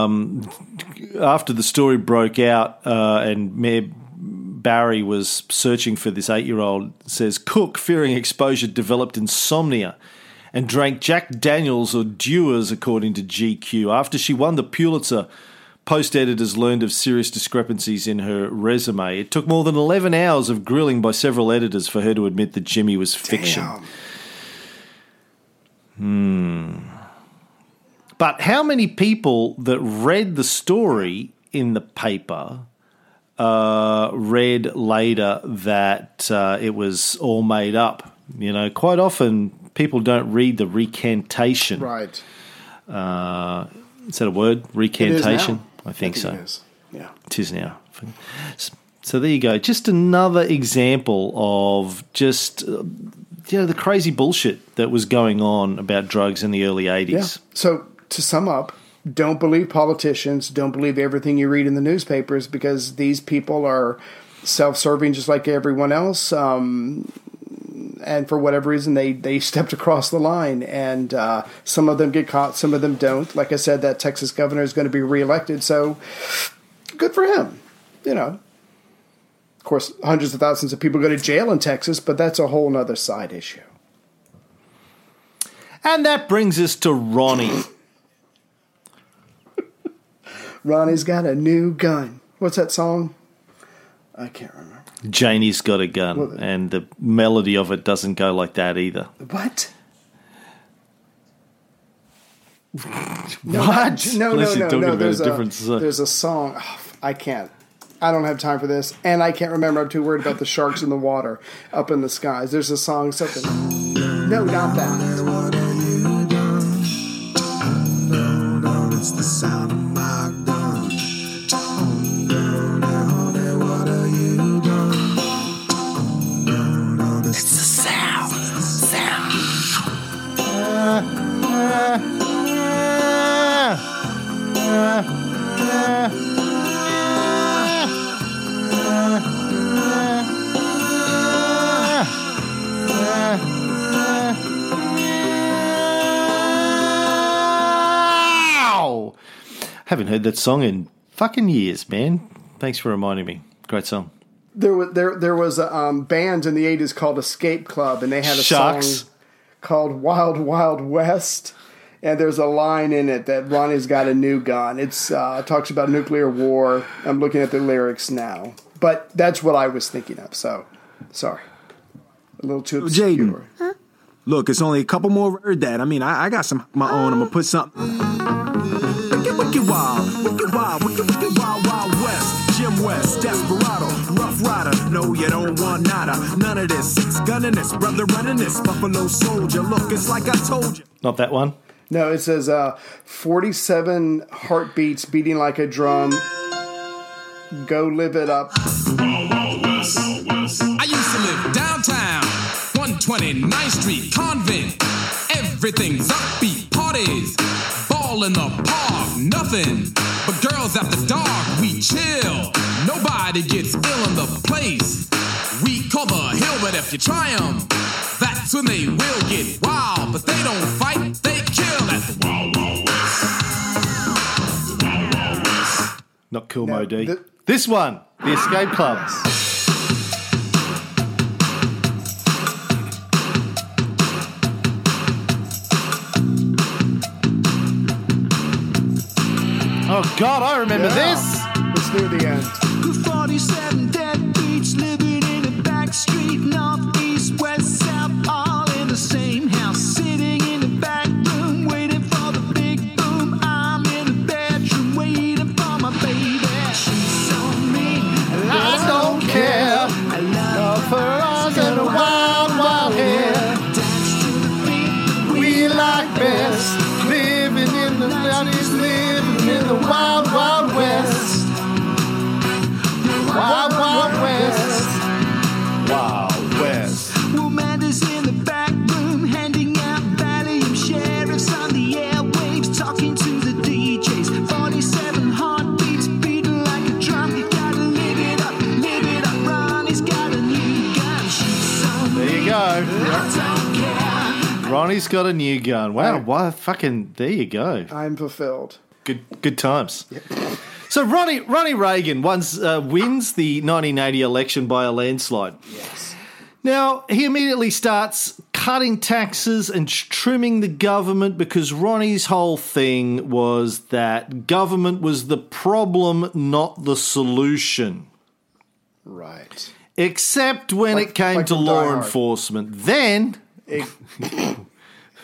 the story broke out and Marion Barry was searching for this 8-year-old, says, Cook, fearing exposure, developed insomnia and drank Jack Daniels or Dewar's, according to GQ. After she won the Pulitzer, Post editors learned of serious discrepancies in her resume. It took more than 11 hours of grilling by several editors for her to admit that Jimmy was fiction. But how many people that read the story in the paper read later that it was all made up? You know, quite often people don't read the recantation. Right. Is that a word? Recantation? I think so. It is. Yeah. It is now. So there you go. Just another example of just the crazy bullshit that was going on about drugs in the early 80s. Yeah. So to sum up, don't believe politicians. Don't believe everything you read in the newspapers, because these people are self-serving just like everyone else. And for whatever reason, they stepped across the line. And some of them get caught, some of them don't. Like I said, that Texas governor is going to be reelected. So good for him, Of course, hundreds of thousands of people go to jail in Texas, but that's a whole other side issue. And that brings us to Ronnie. Ronnie's got a new gun. What's that song? I can't remember. Janie's got a gun, and the melody of it doesn't go like that either. What? No. There's a song. Oh, I can't. I don't have time for this, and I can't remember. I'm too worried about the sharks in the water up in the skies. There's a song, something. No, not that. What have you done? Down, it's the sound of my gun. What have you done? It's the sound. Haven't heard that song in fucking years, man. Thanks for reminding me. Great song. There was a band in the 80s called Escape Club, and they had a song called Wild Wild West. And there's a line in it that Ronnie's got a new gun. It's talks about nuclear war. I'm looking at the lyrics now. But that's what I was thinking of, so sorry. A little too obscure. Jaden, huh? Look, it's only a couple more word that. I mean, I got some my own. I'm going to put something. Wicked wild west. Jim West, Desperado, Rough Rider. No, you don't want nada. None of this. Six gunning this, brother running this. Buffalo Soldier. Look, it's like I told you. Not that one. No, it says 47 heartbeats beating like a drum. Go live it up. I used to live downtown, 129th Street, Convent. Everything's upbeat, parties, ball in the park, nothing but girls after dark. We chill, nobody gets ill in the place. We cover a hill, but if you try 'em, that's when they will get wild. But they don't fight, they kill at the Wild Wild West. Wild Wild West. Not cool, no, Mo D. This one, the Escape Club. Oh, God, I remember this. It's near the end. 47 dead beats living in a back street, north, east, west, south, all in the same house. Sitting in the back room, waiting for the big boom. I'm in the bedroom, waiting for my baby. She's on me, and I don't care. I love her all in the wild, wild hair. Dance to the beat we like best. Living in the 90s, living in the wild, wild west. Wild, wild west. Wild west. Woman is in the back room, handing out Valium sheriffs on the airwaves, talking to the DJs. 47 heartbeats beating like a drum. You gotta live it up, live it up. Ronnie's got a new gun. She's on there you go. Ronnie's got a new gun. Wow, why fucking there you go. I'm fulfilled. Good times. Yep. So Ronnie Reagan wins the 1980 election by a landslide. Yes. Now, he immediately starts cutting taxes and trimming the government, because Ronnie's whole thing was that government was the problem, not the solution. Right. Except when it came to law enforcement. Then...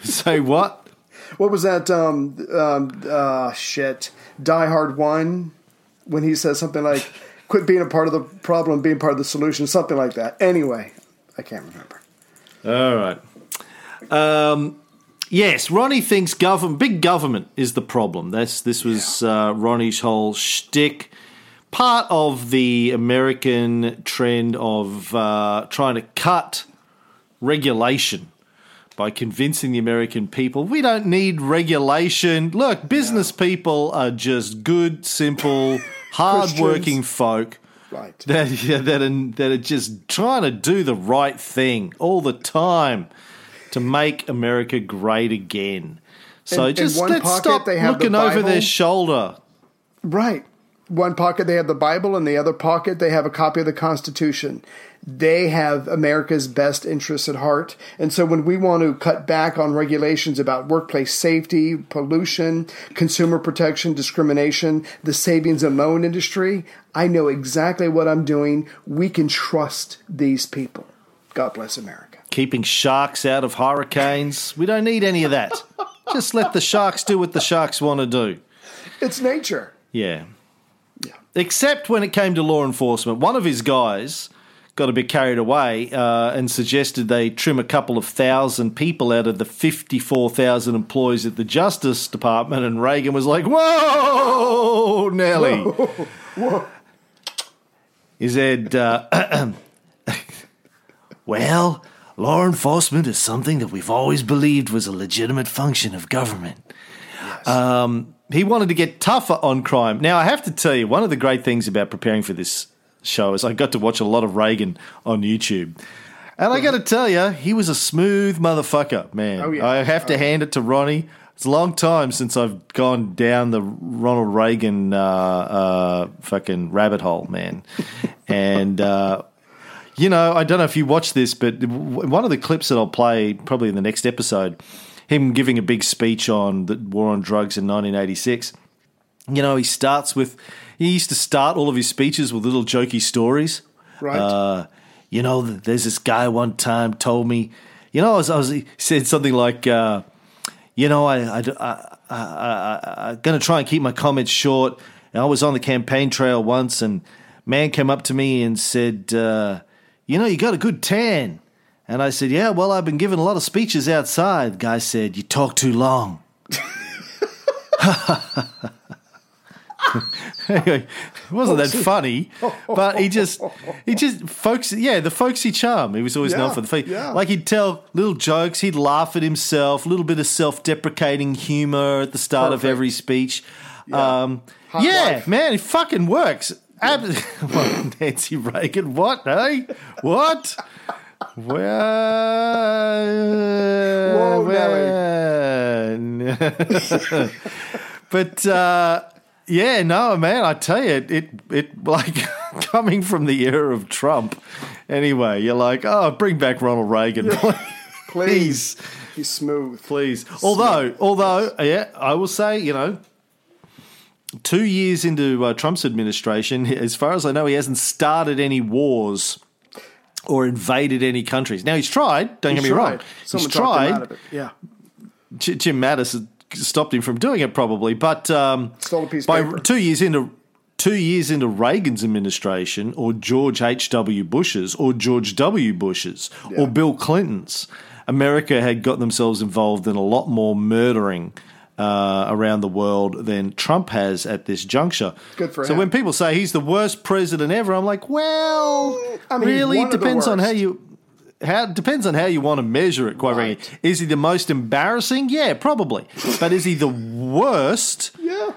So what? What was that? Die Hard 1, when he says something like, quit being a part of the problem, being part of the solution, something like that. Anyway, I can't remember. All right. Yes, Ronnie thinks big government is the problem. This was Ronnie's whole shtick. Part of the American trend of trying to cut regulation by convincing the American people, we don't need regulation. Look, business people are just good, simple, hardworking folk that are just trying to do the right thing all the time to make America great again. So let's stop looking over their shoulder. Right. One pocket they have the Bible, and the other pocket they have a copy of the Constitution. They have America's best interests at heart. And so when we want to cut back on regulations about workplace safety, pollution, consumer protection, discrimination, the savings and loan industry, I know exactly what I'm doing. We can trust these people. God bless America. Keeping sharks out of hurricanes. We don't need any of that. Just let the sharks do what the sharks want to do. It's nature. Yeah. Except when it came to law enforcement. One of his guys got a bit carried away and suggested they trim a couple of thousand people out of the 54,000 employees at the Justice Department, and Reagan was like, whoa, Nelly. Whoa. He said, well, law enforcement is something that we've always believed was a legitimate function of government. Yes. He wanted to get tougher on crime. Now, I have to tell you, one of the great things about preparing for this show is I got to watch a lot of Reagan on YouTube. And I got to tell you, he was a smooth motherfucker, man. Oh, yeah. I have to hand it to Ronnie. It's a long time since I've gone down the Ronald Reagan fucking rabbit hole, man. And, you know, I don't know if you watch this, but one of the clips that I'll play probably in the next episode, him giving a big speech on the war on drugs in 1986. You know, he used to start all of his speeches with little jokey stories. Right. You know, there's this guy one time told me, you know, he said something like, you know, I'm going to try and keep my comments short. And I was on the campaign trail once, and a man came up to me and said, you know, you got a good tan. And I said, yeah, well, I've been giving a lot of speeches outside. The guy said, you talk too long. Anyway, it wasn't that funny, but the folksy charm. He was always known for the folksy. Yeah. Like he'd tell little jokes, he'd laugh at himself, a little bit of self-deprecating humor at the start of every speech. Yeah, man, it fucking works. Well, Nancy Reagan, what, hey? What? Well, Nelly. But man, I tell you, it like coming from the era of Trump. Anyway, you're like, oh, bring back Ronald Reagan, please. He's smooth, please. I will say, you know, 2 years into Trump's administration, as far as I know, he hasn't started any wars or invaded any countries. Now, he's tried. Don't get me wrong. Someone tried. Him out of it. Yeah. Jim Mattis stopped him from doing it, probably. But stole a piece of paper. 2 years into Reagan's administration, or George H.W. Bush's, or George W. Bush's, or Bill Clinton's, America had got themselves involved in a lot more murdering around the world than Trump has at this juncture. Good for him. So when people say he's the worst president ever, I'm like, really depends on how you want to measure it. Quite right. Regularly. Is he the most embarrassing? Yeah, probably. But is he the worst? Yeah.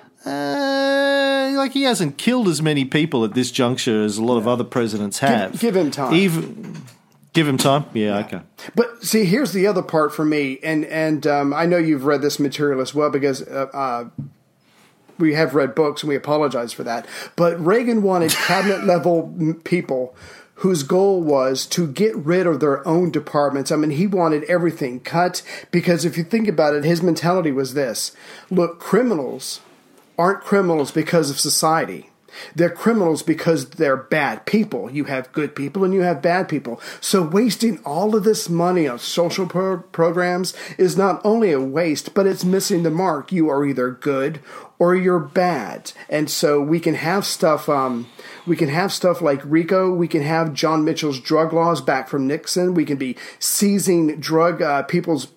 Like he hasn't killed as many people at this juncture as a lot of other presidents have. Give him time. Give him time? Yeah, okay. But see, here's the other part for me, and I know you've read this material as well because we have read books, and we apologize for that. But Reagan wanted cabinet-level people whose goal was to get rid of their own departments. I mean, he wanted everything cut because if you think about it, his mentality was this. Look, criminals aren't criminals because of society. They're criminals because they're bad people. You have good people and you have bad people. So wasting all of this money on social programs is not only a waste, but it's missing the mark. You are either good or you're bad. And so we can have stuff like RICO. We can have John Mitchell's drug laws back from Nixon. We can be seizing people's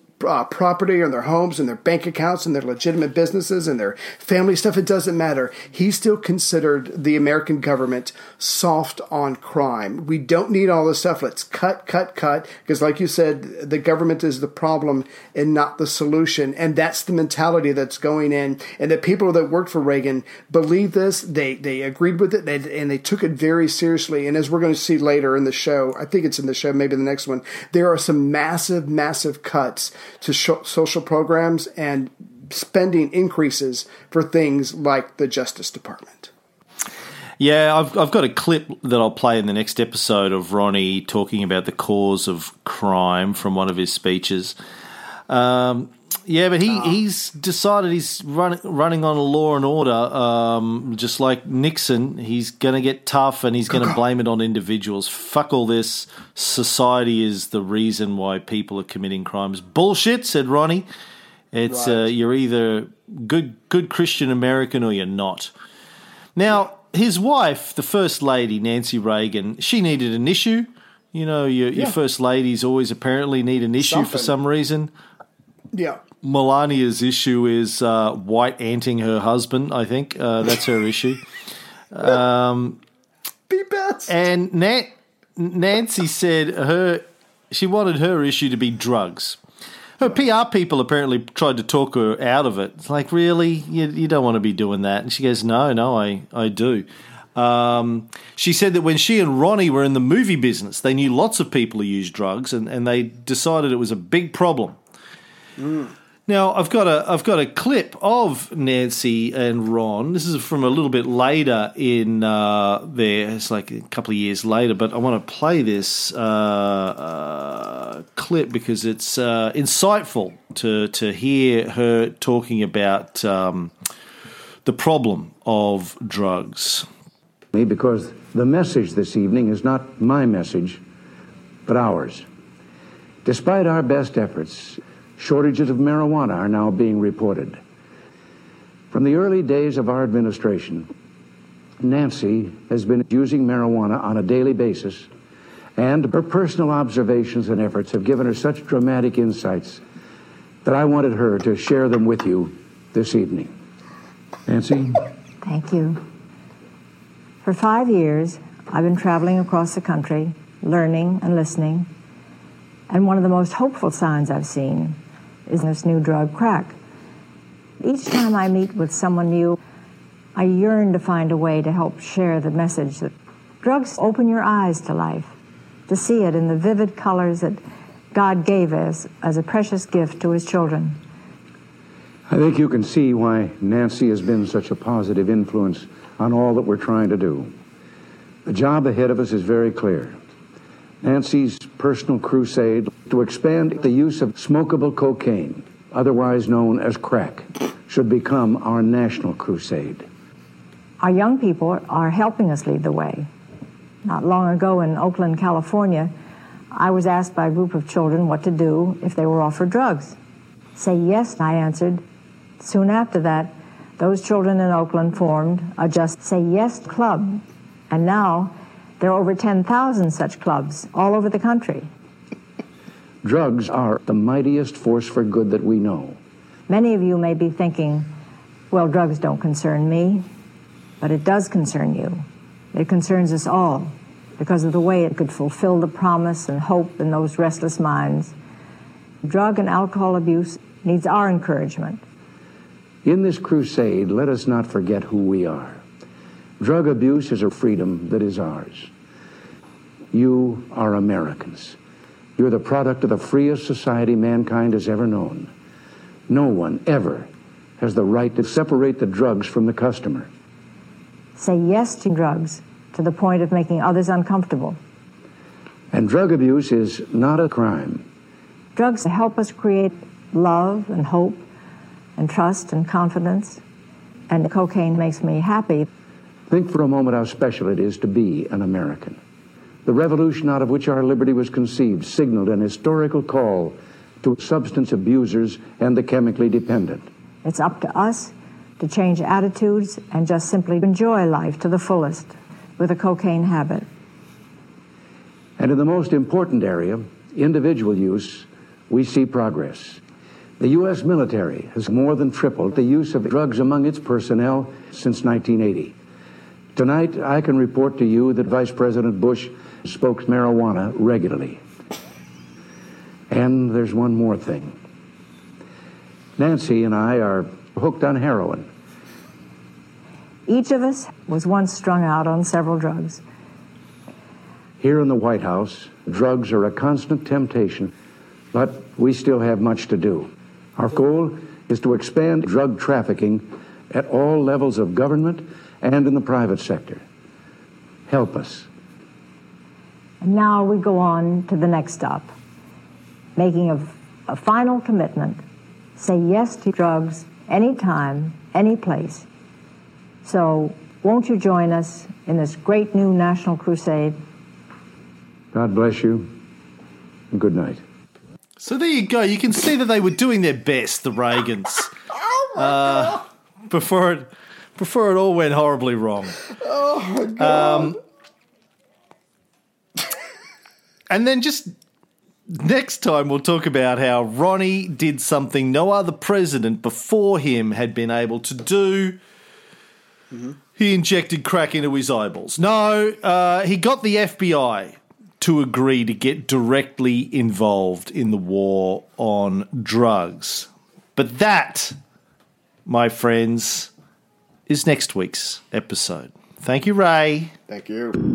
property and their homes and their bank accounts and their legitimate businesses and their family stuff. It doesn't matter. He's still considered the American government soft on crime. We don't need all this stuff. Let's cut. Because like you said, the government is the problem and not the solution. And that's the mentality that's going in. And the people that worked for Reagan believed this. They agreed with it, and they took it very seriously. And as we're going to see later in the show, I think it's in the show, maybe the next one, there are some massive cuts to social programs and spending increases for things like the Justice Department. Yeah, I've got a clip that I'll play in the next episode of Ronnie talking about the cause of crime from one of his speeches. Yeah, but he's decided he's running on a law and order, just like Nixon. He's going to get tough and he's going to blame it on individuals. Fuck all this. Society is the reason why people are committing crimes. Bullshit, said Ronnie. It's right. You're either good Christian American or you're not. Now, his wife, the First Lady, Nancy Reagan, she needed an issue. You know, your First Ladies always apparently need an issue for some reason. Yeah. Melania's issue is white anting her husband, I think. That's her issue. Be best. And Nancy said she wanted her issue to be drugs. Her PR people apparently tried to talk her out of it. It's like, really? You don't want to be doing that. And she goes, no, I do. She said that when she and Ronnie were in the movie business, they knew lots of people who used drugs, and they decided it was a big problem. Mm. Now, I've got a clip of Nancy and Ron. This is from a little bit later in there. It's like a couple of years later, but I want to play this clip because it's insightful to hear her talking about the problem of drugs. Because the message this evening is not my message, but ours. Despite our best efforts, shortages of marijuana are now being reported. From the early days of our administration, Nancy has been using marijuana on a daily basis, and her personal observations and efforts have given her such dramatic insights that I wanted her to share them with you this evening. Nancy? Thank you. For 5 years, I've been traveling across the country, learning and listening, and one of the most hopeful signs I've seen is this new drug crack. Each time I meet with someone new, I yearn to find a way to help share the message that drugs open your eyes to life, to see it in the vivid colors that God gave us as a precious gift to his children. I think you can see why Nancy has been such a positive influence on all that we're trying to do. The job ahead of us is very clear. Nancy's personal crusade to expand the use of smokable cocaine, otherwise known as crack, should become our national crusade. Our young people are helping us lead the way. Not long ago in Oakland, California, I was asked by a group of children what to do if they were offered drugs. Say yes, I answered. Soon after that, those children in Oakland formed a Just Say Yes Club, and now there are over 10,000 such clubs all over the country. Drugs are the mightiest force for good that we know. Many of you may be thinking, well, drugs don't concern me, but it does concern you. It concerns us all because of the way it could fulfill the promise and hope in those restless minds. Drug and alcohol abuse needs our encouragement. In this crusade, let us not forget who we are. Drug abuse is a freedom that is ours. You are Americans. You're the product of the freest society mankind has ever known. No one ever has the right to separate the drugs from the customer. Say yes to drugs to the point of making others uncomfortable. And drug abuse is not a crime. Drugs help us create love and hope and trust and confidence. And cocaine makes me happy. Think for a moment how special it is to be an American. The revolution out of which our liberty was conceived signaled an historical call to substance abusers and the chemically dependent. It's up to us to change attitudes and just simply enjoy life to the fullest with a cocaine habit. And in the most important area, individual use, we see progress. The U.S. military has more than tripled the use of drugs among its personnel since 1980. Tonight, I can report to you that Vice President Bush smoked marijuana regularly. And there's one more thing. Nancy and I are hooked on heroin. Each of us was once strung out on several drugs. Here in the White House, drugs are a constant temptation, but we still have much to do. Our goal is to expand drug trafficking at all levels of government and in the private sector. Help us. And now we go on to the next stop, making a final commitment. Say yes to drugs anytime, any place. So won't you join us in this great new national crusade? God bless you, and good night. So there you go. You can see that they were doing their best, the Reagans. Oh, my God. Before it all went horribly wrong. Oh, my God. And then just next time we'll talk about how Ronnie did something no other president before him had been able to do. Mm-hmm. He injected crack into his eyeballs. No, he got the FBI to agree to get directly involved in the war on drugs. But that, my friends, is next week's episode. Thank you, Ray. Thank you.